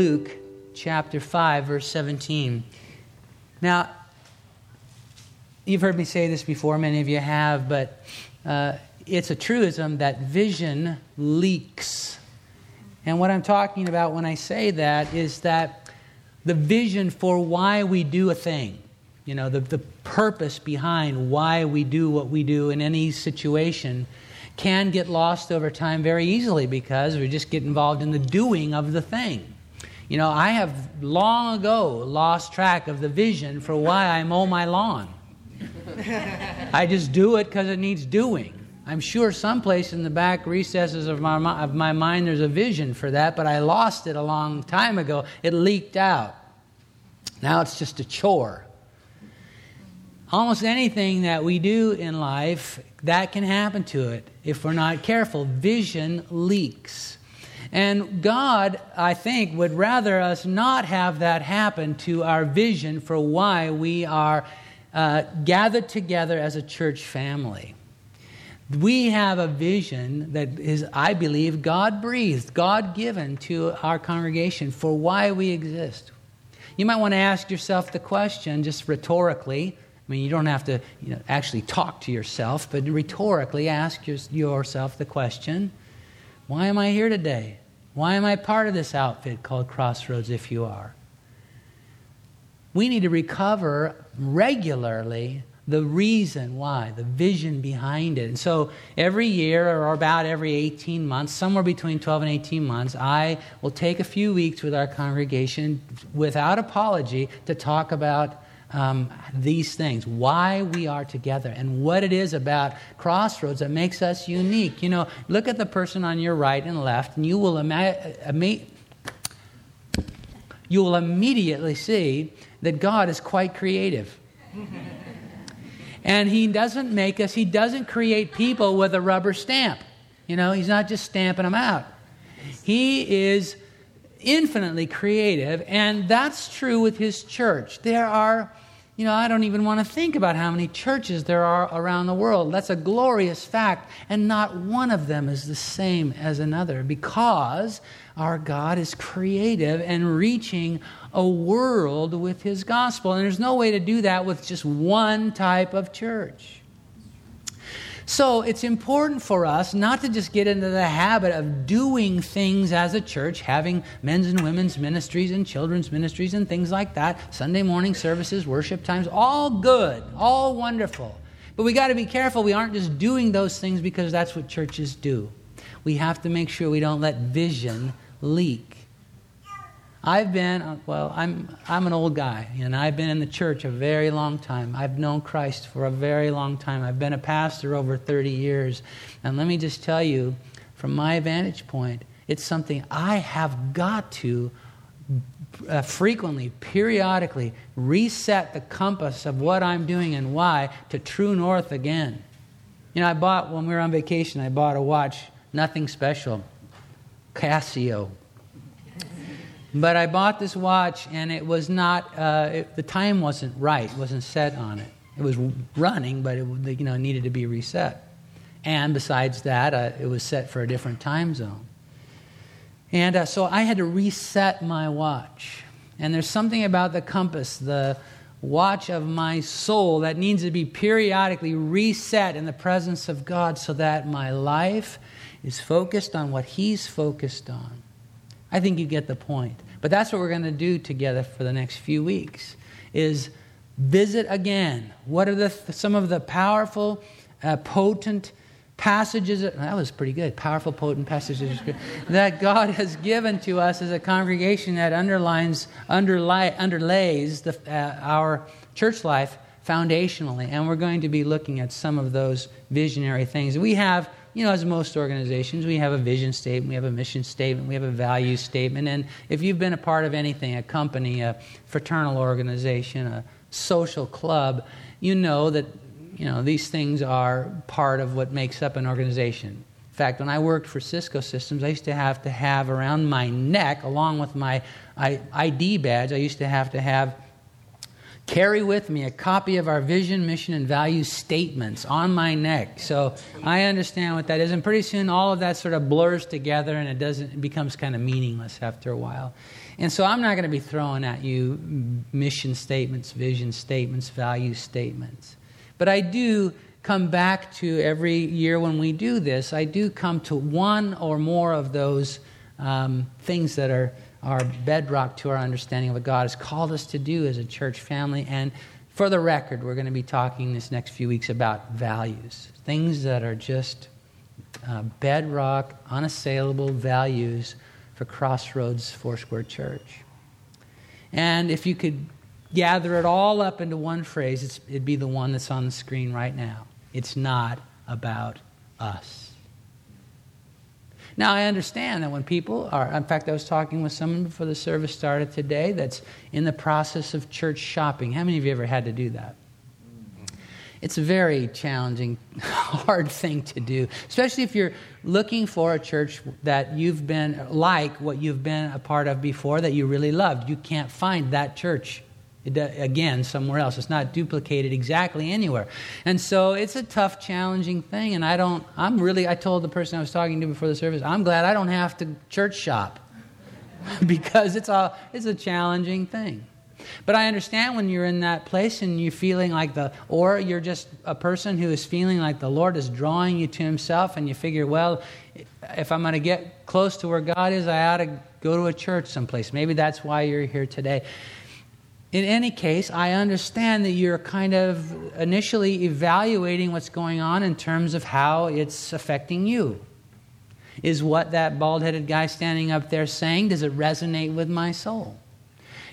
Luke chapter 5, verse 17. Now, you've heard me say this before, many of you have, but it's a truism that vision leaks. And what I'm talking about when I say that is that the vision for why we do a thing, you know, the purpose behind why we do what we do in any situation can get lost over time very easily because we just get involved in the doing of the thing. You know, I have long ago lost track of the vision for why I mow my lawn. I just do it because it needs doing. I'm sure someplace in the back recesses of my mind there's a vision for that, but I lost it a long time ago. It leaked out. Now it's just a chore. Almost anything that we do in life, that can happen to it if we're not careful. Vision leaks. And God, I think, would rather us not have that happen to our vision for why we are gathered together as a church family. We have a vision that is, I believe, God-breathed, God-given to our congregation for why we exist. You might want to ask yourself the question just rhetorically. I mean, you don't have to actually talk to yourself, but rhetorically ask yourself the question, why am I here today? Why am I part of this outfit called Crossroads, if you are? We need to recover regularly the reason why, the vision behind it. And so every year, or about every 18 months, somewhere between 12 and 18 months, I will take a few weeks with our congregation without apology to talk about these things, why we are together and what it is about Crossroads that makes us unique. You know, look at the person on your right and left, and you will immediately see that God is quite creative. And he doesn't make us, he doesn't create people with a rubber stamp. You know, he's not just stamping them out. He is infinitely creative, and that's true with his church. There are, I don't even want to think about how many churches there are around the world. That's a glorious fact, and not one of them is the same as another because our God is creative and reaching a world with his gospel, and there's no way to do that with just one type of church. So it's important for us not to just get into the habit of doing things as a church, having men's and women's ministries and children's ministries and things like that, Sunday morning services, worship times, all good, all wonderful. But we got to be careful we aren't just doing those things because that's what churches do. We have to make sure we don't let vision leak. I'm an old guy, and I've been in the church a very long time. I've known Christ for a very long time. I've been a pastor over 30 years. And let me just tell you, from my vantage point, it's something I have got to frequently, periodically reset the compass of what I'm doing and why to true north again. When we were on vacation, I bought a watch, nothing special, Casio. But I bought this watch, and it was not. The time wasn't right; wasn't set on it. It was running, but it needed to be reset. And besides that, it was set for a different time zone. And so I had to reset my watch. And there's something about the compass, the watch of my soul, that needs to be periodically reset in the presence of God, so that my life is focused on what He's focused on. I think you get the point. But that's what we're going to do together for the next few weeks, is visit again. What are some of the powerful, potent passages? That was pretty good. Powerful, potent passages that God has given to us as a congregation that underlays our church life foundationally. And we're going to be looking at some of those visionary things. We have... as most organizations, we have a vision statement, we have a mission statement, we have a value statement. And if you've been a part of anything, a company, a fraternal organization, a social club, you know that, these things are part of what makes up an organization. In fact, when I worked for Cisco Systems, I used to have around my neck, along with my ID badge, I used to have carry with me a copy of our vision, mission, and value statements on my neck. So I understand what that is. And pretty soon all of that sort of blurs together and it becomes kind of meaningless after a while. And so I'm not going to be throwing at you mission statements, vision statements, value statements. But I do come back to every year when we do this, I do come to one or more of those things that are bedrock to our understanding of what God has called us to do as a church family. And for the record, we're going to be talking this next few weeks about values, things that are just bedrock, unassailable values for Crossroads Foursquare Church. And if you could gather it all up into one phrase, it'd be the one that's on the screen right now. It's not about us. Now, I understand that when people are... In fact, I was talking with someone before the service started today that's in the process of church shopping. How many of you ever had to do that? It's a very challenging, hard thing to do, especially if you're looking for a church that you've been like, what you've been a part of before that you really loved. You can't find that church again somewhere else. It's not duplicated exactly anywhere. And so it's a tough, challenging thing. And I told the person I was talking to before the service, I'm glad I don't have to church shop because it's a challenging thing. But I understand when you're in that place and you're feeling like or you're just a person who is feeling like the Lord is drawing you to himself and you figure, well, if I'm going to get close to where God is, I ought to go to a church someplace. Maybe that's why you're here today. In any case, I understand that you're kind of initially evaluating what's going on in terms of how it's affecting you. Is what that bald-headed guy standing up there saying, does it resonate with my soul?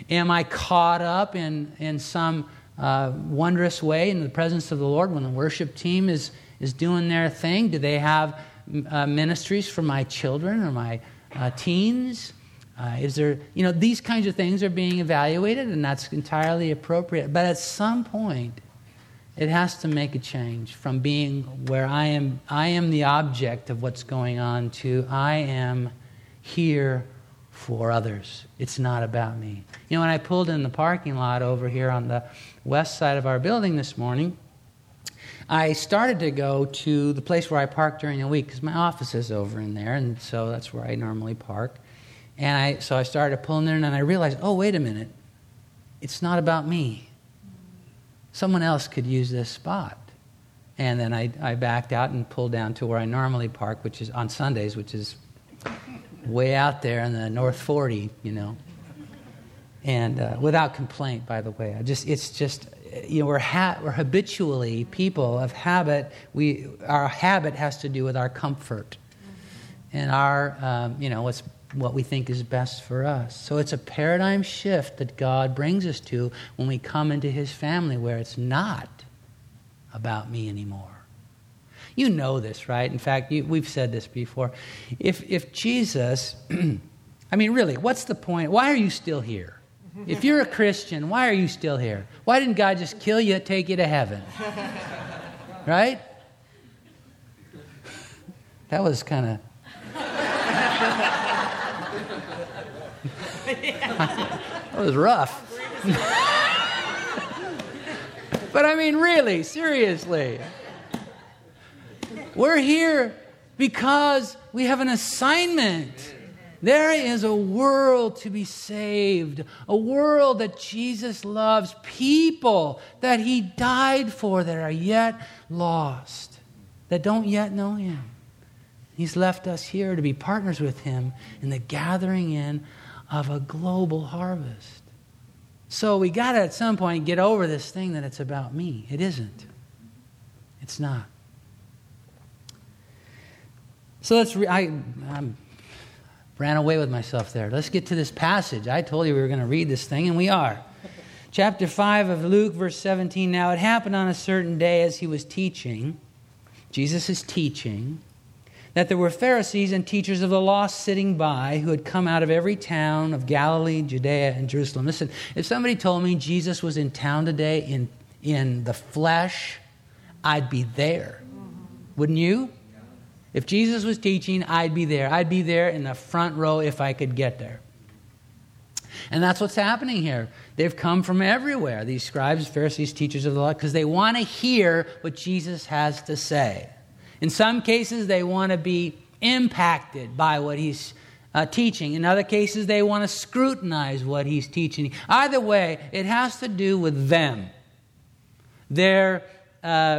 Am I caught up in some wondrous way in the presence of the Lord when the worship team is doing their thing? Do they have ministries for my children or my teens? Is there, these kinds of things are being evaluated, and that's entirely appropriate. But at some point, it has to make a change from being where I am the object of what's going on to I am here for others. It's not about me. When I pulled in the parking lot over here on the west side of our building this morning, I started to go to the place where I park during the week because my office is over in there, and so that's where I normally park. And so I started pulling in and I realized, oh, wait a minute. It's not about me. Someone else could use this spot. And then I backed out and pulled down to where I normally park, which is on Sundays, which is way out there in the North 40, And without complaint, by the way. We're habitually people of habit. Our habit has to do with our comfort and our, what we think is best for us. So it's a paradigm shift that God brings us to when we come into his family where it's not about me anymore. You know this, right? In fact, we've said this before. If Jesus, really, what's the point? Why are you still here? If you're a Christian, why are you still here? Why didn't God just kill you, take you to heaven? Right? That was kind of... That was rough. But really, seriously. We're here because we have an assignment. There is a world to be saved, a world that Jesus loves, people that he died for that are yet lost, that don't yet know him. He's left us here to be partners with him in the gathering in of a global harvest. So we got to at some point get over this thing that it's about me. It isn't. It's not. So I ran away with myself there. Let's get to this passage. I told you we were going to read this thing, and we are. Chapter 5 of Luke, verse 17. Now it happened on a certain day as he was teaching, Jesus is teaching, that there were Pharisees and teachers of the law sitting by who had come out of every town of Galilee, Judea, and Jerusalem. Listen, if somebody told me Jesus was in town today in the flesh, I'd be there. Wouldn't you? If Jesus was teaching, I'd be there. I'd be there in the front row if I could get there. And that's what's happening here. They've come from everywhere, these scribes, Pharisees, teachers of the law, because they want to hear what Jesus has to say. In some cases, they want to be impacted by what he's teaching. In other cases, they want to scrutinize what he's teaching. Either way, it has to do with them. Their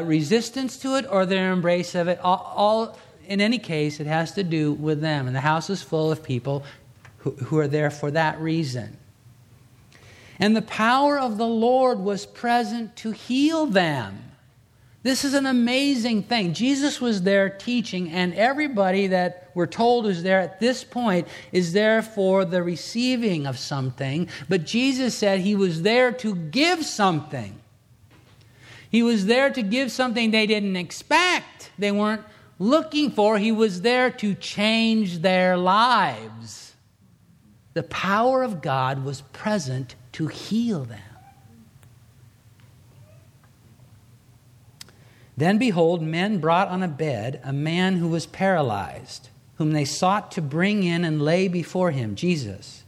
resistance to it or their embrace of it. All, in any case, it has to do with them. And the house is full of people who are there for that reason. And the power of the Lord was present to heal them. This is an amazing thing. Jesus was there teaching, and everybody that we're told is there at this point is there for the receiving of something. But Jesus said he was there to give something. He was there to give something they didn't expect, they weren't looking for. He was there to change their lives. The power of God was present to heal them. Then behold, men brought on a bed a man who was paralyzed, whom they sought to bring in and lay before him, Jesus.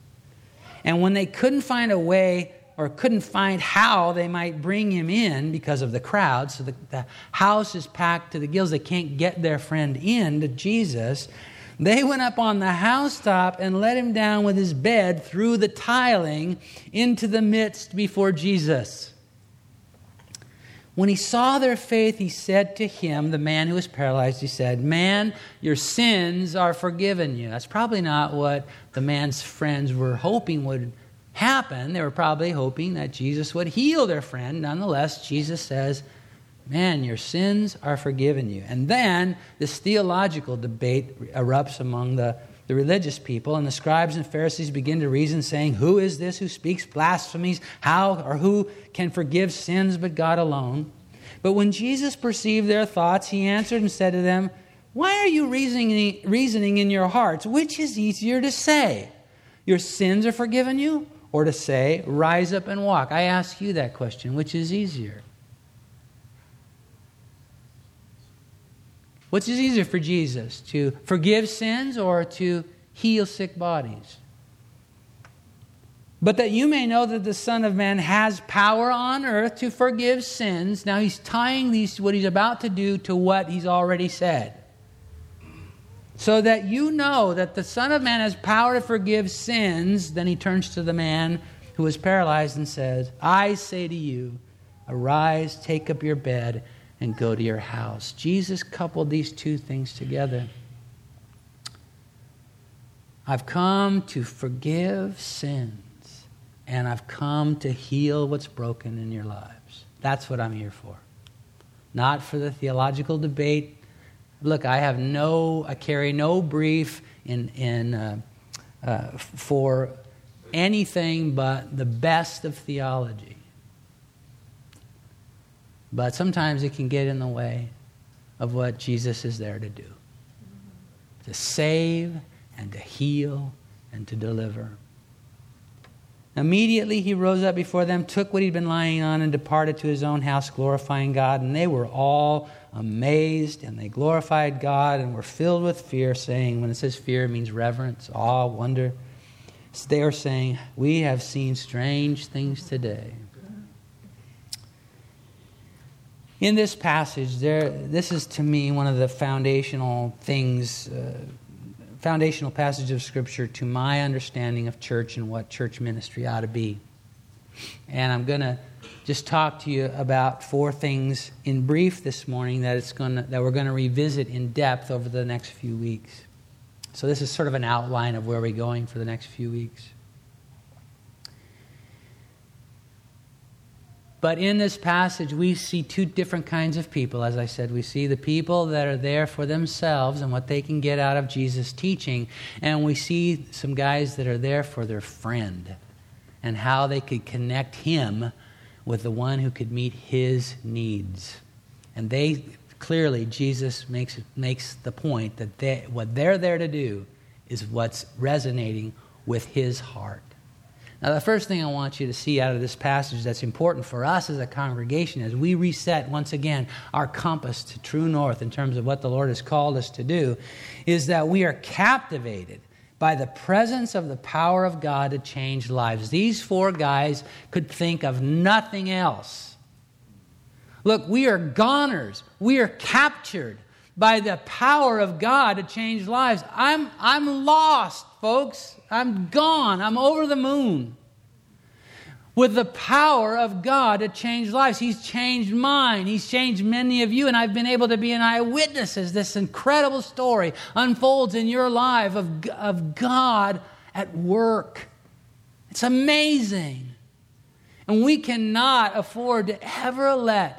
And when they couldn't find a way or couldn't find how they might bring him in because of the crowd, so the house is packed to the gills, they can't get their friend in to Jesus, they went up on the housetop and let him down with his bed through the tiling into the midst before Jesus. When he saw their faith, he said to him, the man who was paralyzed, he said, "Man, your sins are forgiven you." That's probably not what the man's friends were hoping would happen. They were probably hoping that Jesus would heal their friend. Nonetheless, Jesus says, "Man, your sins are forgiven you." And then this theological debate erupts among the religious people, and the scribes and Pharisees begin to reason, saying, "Who is this who speaks blasphemies? How or who can forgive sins but God alone?" But when Jesus perceived their thoughts, he answered and said to them, "Why are you reasoning in your hearts? Which is easier to say, 'Your sins are forgiven you,' or to say, 'Rise up and walk'?" I ask you that question. Which is easier? What's easier for Jesus, to forgive sins or to heal sick bodies? "But that you may know that the Son of Man has power on earth to forgive sins." Now he's tying what he's about to do to what he's already said. "So that you know that the Son of Man has power to forgive sins." Then he turns to the man who was paralyzed and says, "I say to you, arise, take up your bed, and go to your house." Jesus coupled these two things together. I've come to forgive sins, and I've come to heal what's broken in your lives. That's what I'm here for. Not for the theological debate. Look, I carry no brief for anything but the best of theology. But sometimes it can get in the way of what Jesus is there to do. To save and to heal and to deliver. Immediately he rose up before them, took what he'd been lying on, and departed to his own house, glorifying God. And they were all amazed, and they glorified God and were filled with fear, saying — when it says fear, it means reverence, awe, wonder — so they are saying, "We have seen strange things today." In this passage, this is to me one of the foundational passage of Scripture to my understanding of church and what church ministry ought to be. And I'm going to just talk to you about four things in brief this morning that we're going to revisit in depth over the next few weeks. So this is sort of an outline of where we're going for the next few weeks. But in this passage, we see two different kinds of people. As I said, we see the people that are there for themselves and what they can get out of Jesus' teaching. And we see some guys that are there for their friend and how they could connect him with the one who could meet his needs. And they clearly, Jesus makes the point that what they're there to do is what's resonating with his heart. Now, the first thing I want you to see out of this passage that's important for us as a congregation as we reset, once again, our compass to true north in terms of what the Lord has called us to do, is that we are captivated by the presence of the power of God to change lives. These four guys could think of nothing else. Look, we are goners. We are captured by the power of God to change lives. I'm lost, folks. I'm gone. I'm over the moon. With the power of God to change lives. He's changed mine. He's changed many of you, and I've been able to be an eyewitness as this incredible story unfolds in your life of God at work. It's amazing. And we cannot afford to ever let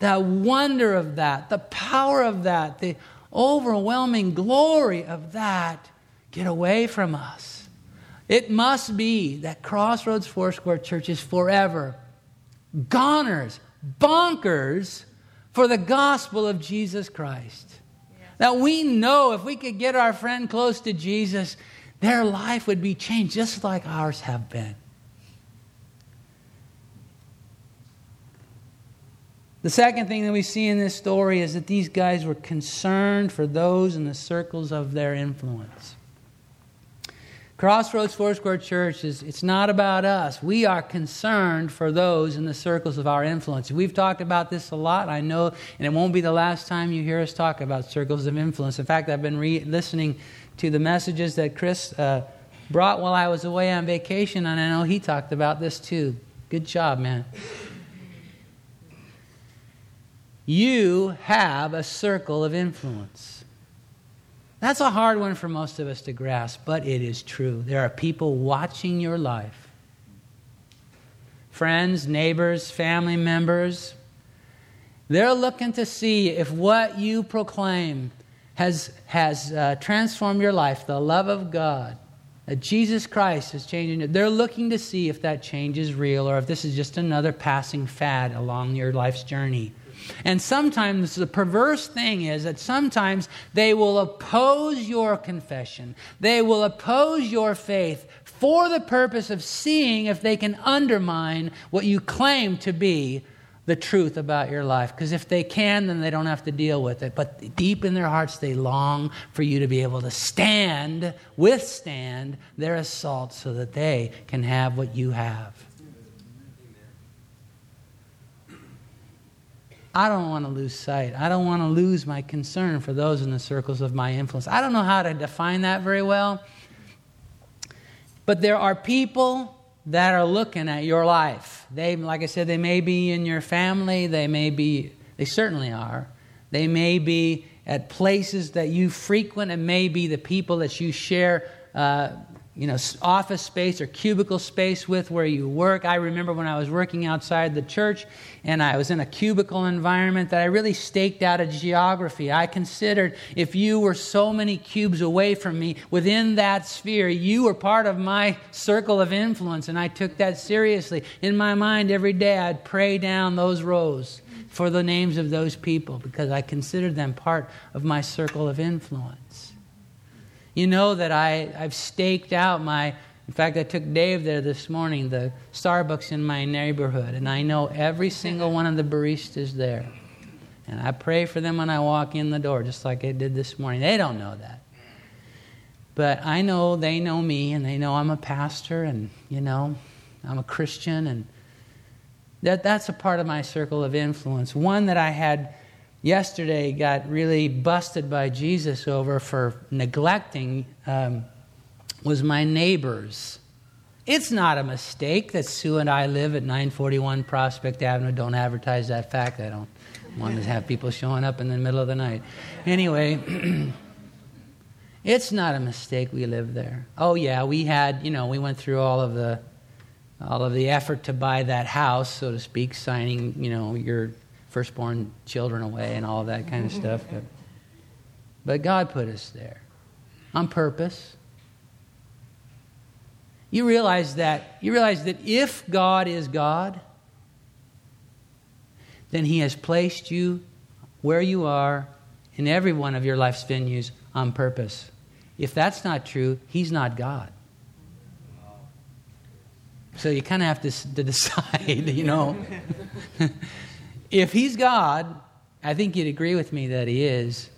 the wonder of that, the power of that, the overwhelming glory of that get away from us. It must be that Crossroads Foursquare Church is forever goners, bonkers for the gospel of Jesus Christ. Yeah. That we know if we could get our friend close to Jesus, their life would be changed just like ours have been. The second thing that we see in this story is that these guys were concerned for those in the circles of their influence. Crossroads Foursquare Church, it's not about us. We are concerned for those in the circles of our influence. We've talked about this a lot, I know, and it won't be the last time you hear us talk about circles of influence. In fact, I've been listening to the messages that Chris brought while I was away on vacation, and I know he talked about this too. Good job, man. You have a circle of influence. That's a hard one for most of us to grasp, but it is true. There are people watching your life. Friends, neighbors, family members. They're looking to see if what you proclaim has transformed your life, the love of God, that Jesus Christ is changing it. They're looking to see if that change is real or if this is just another passing fad along your life's journey. And sometimes the perverse thing is that sometimes they will oppose your confession. They will oppose your faith for the purpose of seeing if they can undermine what you claim to be the truth about your life. Because if they can, then they don't have to deal with it. But deep in their hearts, they long for you to be able to withstand their assault so that they can have what you have. I don't want to lose sight. I don't want to lose my concern for those in the circles of my influence. I don't know how to define that very well. But there are people that are looking at your life. They, like I said, they may be in your family. They certainly are. They may be at places that you frequent. It may be the people that you share office space or cubicle space with where you work. I remember when I was working outside the church and I was in a cubicle environment that I really staked out a geography. I considered if you were so many cubes away from me within that sphere, you were part of my circle of influence, and I took that seriously. In my mind, every day I'd pray down those rows for the names of those people because I considered them part of my circle of influence. You know that I've staked out in fact, I took Dave there this morning, the Starbucks in my neighborhood, and I know every single one of the baristas there. And I pray for them when I walk in the door, just like I did this morning. They don't know that. But I know they know me, and they know I'm a pastor, and, I'm a Christian, and that's a part of my circle of influence. One that I had yesterday got really busted by Jesus over for neglecting was my neighbors. It's not a mistake that Sue and I live at 941 Prospect Avenue. Don't advertise that fact. I don't want to have people showing up in the middle of the night. Anyway, it's not a mistake we live there. Oh yeah, we had, we went through all of the effort to buy that house, so to speak, signing, your firstborn children away and all that kind of stuff. But God put us there on purpose. You realize that if God is God, then He has placed you where you are in every one of your life's venues on purpose. If that's not true, He's not God. So you kind of have to decide, If He's God, I think you'd agree with me that He is,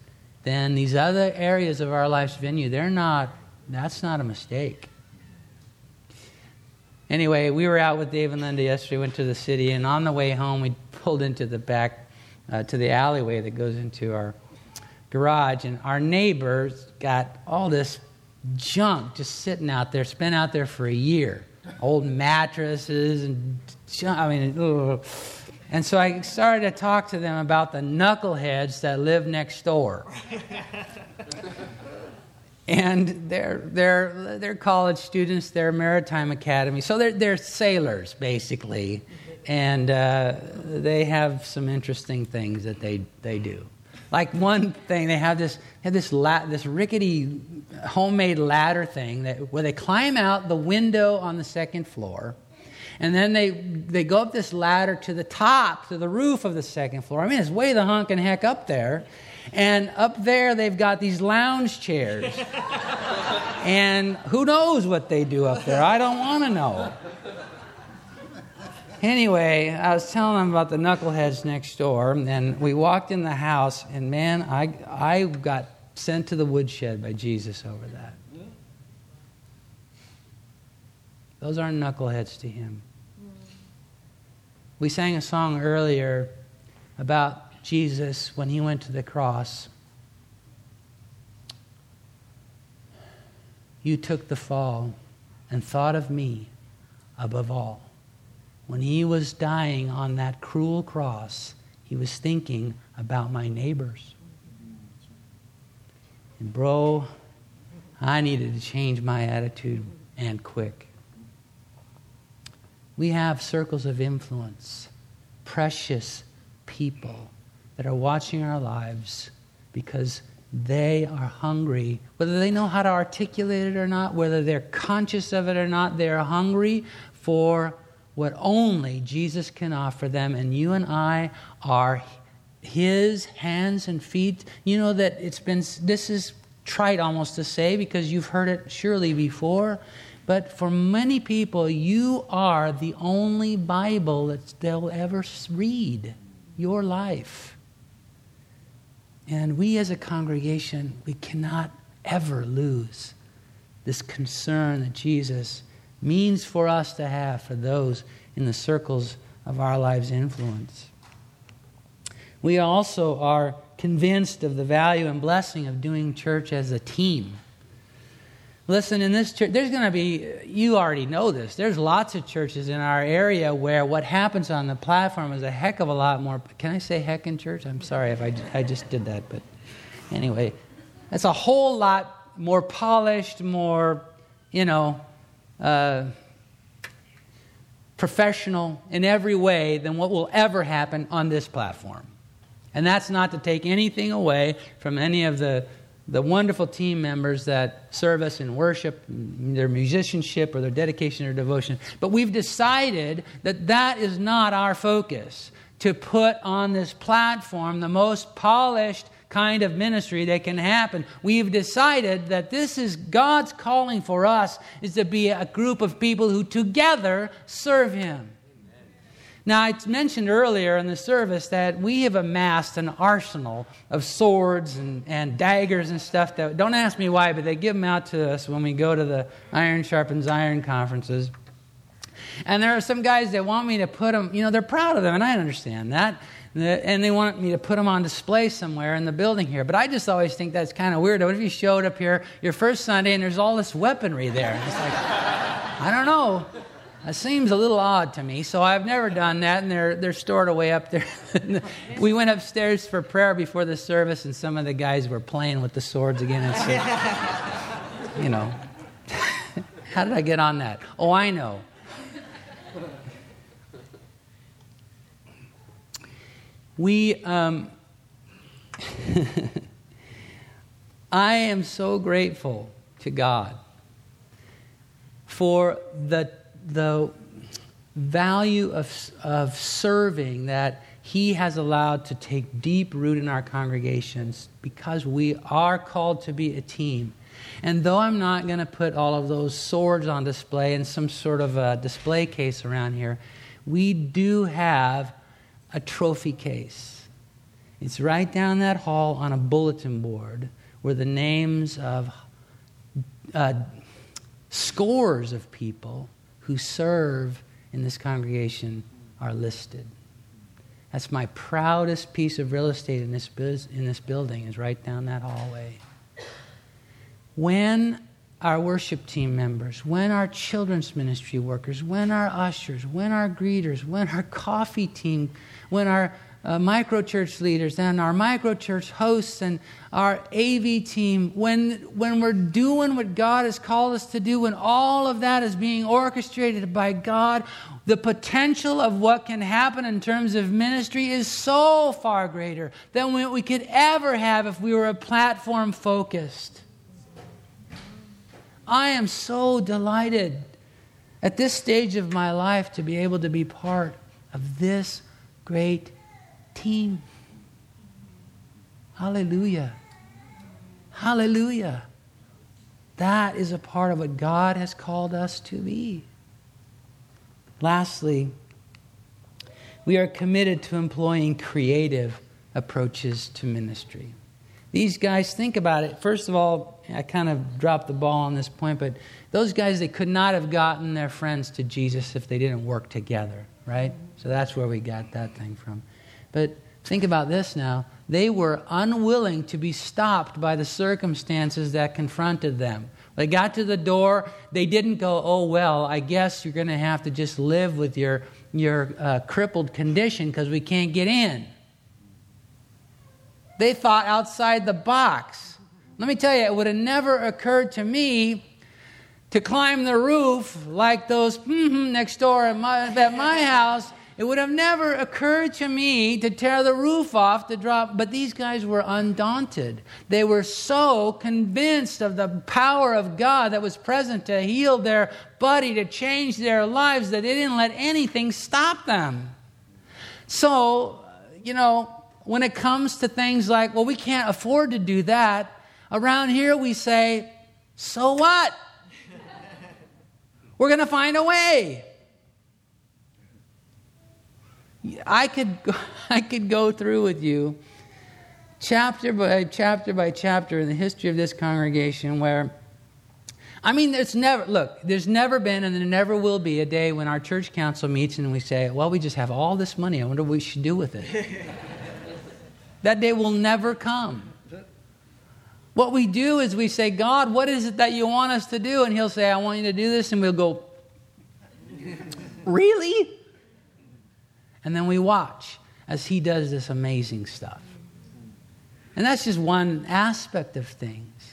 then these other areas of our life's venue, they're not That's not a mistake. Anyway, we were out with Dave and Linda yesterday, went to the city, and on the way home, we pulled into the back, to the alleyway that goes into our garage, and our neighbor's got all this junk just sitting out there. It's been out there for a year. Old mattresses and junk. I mean, ugh. And so I started to talk to them about the knuckleheads that live next door. And they're college students. They're Maritime Academy. So they're sailors, basically. And they have some interesting things that they do. Like one thing, they have this rickety homemade ladder thing where they climb out the window on the second floor. And then they go up this ladder to the top, to the roof of the second floor. I mean, it's way the honking heck up there. And up there, they've got these lounge chairs. And who knows what they do up there? I don't want to know. Anyway, I was telling them about the knuckleheads next door. And we walked in the house. And man, I got sent to the woodshed by Jesus over that. Those aren't knuckleheads to him. We sang a song earlier about Jesus when he went to the cross. You took the fall and thought of me above all. When he was dying on that cruel cross, he was thinking about my neighbors. And bro, I needed to change my attitude, and quick. We have circles of influence, precious people that are watching our lives because they are hungry. Whether they know how to articulate it or not, whether they're conscious of it or not, they're hungry for what only Jesus can offer them. And you and I are his hands and feet. You know that this is trite almost to say because you've heard it surely before. But for many people, you are the only Bible that they'll ever read, your life. And we as a congregation, we cannot ever lose this concern that Jesus means for us to have for those in the circles of our lives' influence. We also are convinced of the value and blessing of doing church as a team. Listen, in this church, there's going to be, you already know this, there's lots of churches in our area where what happens on the platform is a heck of a lot more, can I say heck in church? I'm sorry if I just did that, but anyway, that's a whole lot more polished, more, professional in every way than what will ever happen on this platform. And that's not to take anything away from any of the wonderful team members that serve us in worship, their musicianship or their dedication or devotion. But we've decided that is not our focus, to put on this platform the most polished kind of ministry that can happen. We've decided that this is God's calling for us, is to be a group of people who together serve him. Now, I mentioned earlier in the service that we have amassed an arsenal of swords and daggers and stuff that, don't ask me why, but they give them out to us when we go to the Iron Sharpens Iron conferences. And there are some guys that want me to put them, they're proud of them, and I understand that. And they want me to put them on display somewhere in the building here. But I just always think that's kind of weird. What if you showed up here your first Sunday and there's all this weaponry there? It's like, I don't know. It seems a little odd to me, so I've never done that, and they're stored away up there. We went upstairs for prayer before the service, and some of the guys were playing with the swords again. And so, how did I get on that? Oh, I know. I am so grateful to God for the value of serving that he has allowed to take deep root in our congregations, because we are called to be a team. And though I'm not going to put all of those swords on display in some sort of a display case around here, we do have a trophy case. It's right down that hall on a bulletin board where the names of scores of people who serve in this congregation are listed. That's my proudest piece of real estate in this building, is right down that hallway. When our worship team members, when our children's ministry workers, when our ushers, when our greeters, when our coffee team, when our microchurch leaders and our microchurch hosts and our AV team, when we're doing what God has called us to do, when all of that is being orchestrated by God, the potential of what can happen in terms of ministry is so far greater than what we could ever have if we were platform focused. I am so delighted at this stage of my life to be able to be part of this great team. Hallelujah. Hallelujah. That is a part of what God has called us to be. Lastly, we are committed to employing creative approaches to ministry. These guys, think about it. First of all, I kind of dropped the ball on this point, but those guys, they could not have gotten their friends to Jesus if they didn't work together, right? So that's where we got that thing from. But think about this now. They were unwilling to be stopped by the circumstances that confronted them. They got to the door. They didn't go, oh, well, I guess you're going to have to just live with your crippled condition because we can't get in. They thought outside the box. Let me tell you, it would have never occurred to me to climb the roof like those next door at my house. It would have never occurred to me to tear the roof off to drop, but these guys were undaunted. They were so convinced of the power of God that was present to heal their body, to change their lives, that they didn't let anything stop them. So, when it comes to things like, well, we can't afford to do that, around here we say, so what? We're going to find a way. I could go through with you chapter by chapter in the history of this congregation where, there's never been and there never will be a day when our church council meets and we say, well, we just have all this money. I wonder what we should do with it. That day will never come. What we do is we say, God, what is it that you want us to do? And he'll say, I want you to do this. And we'll go, really? And then we watch as he does this amazing stuff. And that's just one aspect of things.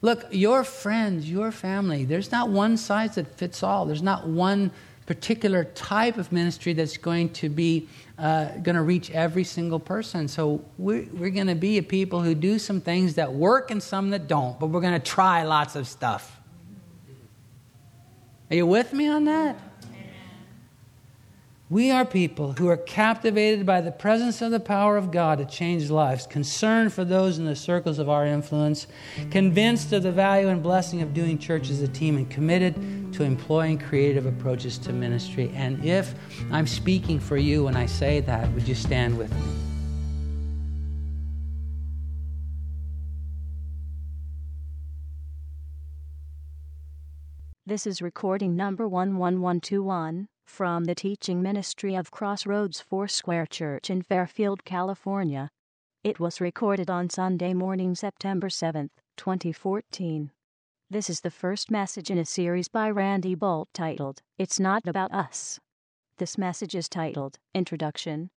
Look, your friends, your family, there's not one size that fits all. There's not one particular type of ministry that's going to be going to reach every single person. So we're going to be a people who do some things that work and some that don't, but we're going to try lots of stuff. Are you with me on that? We are people who are captivated by the presence of the power of God to change lives, concerned for those in the circles of our influence, convinced of the value and blessing of doing church as a team, and committed to employing creative approaches to ministry. And if I'm speaking for you when I say that, would you stand with me? This is recording number 11121. From the teaching ministry of Crossroads Foursquare Church in Fairfield, California. It was recorded on Sunday morning, September 7, 2014. This is the first message in a series by Randy Boldt titled, It's Not About Us. This message is titled, Introduction,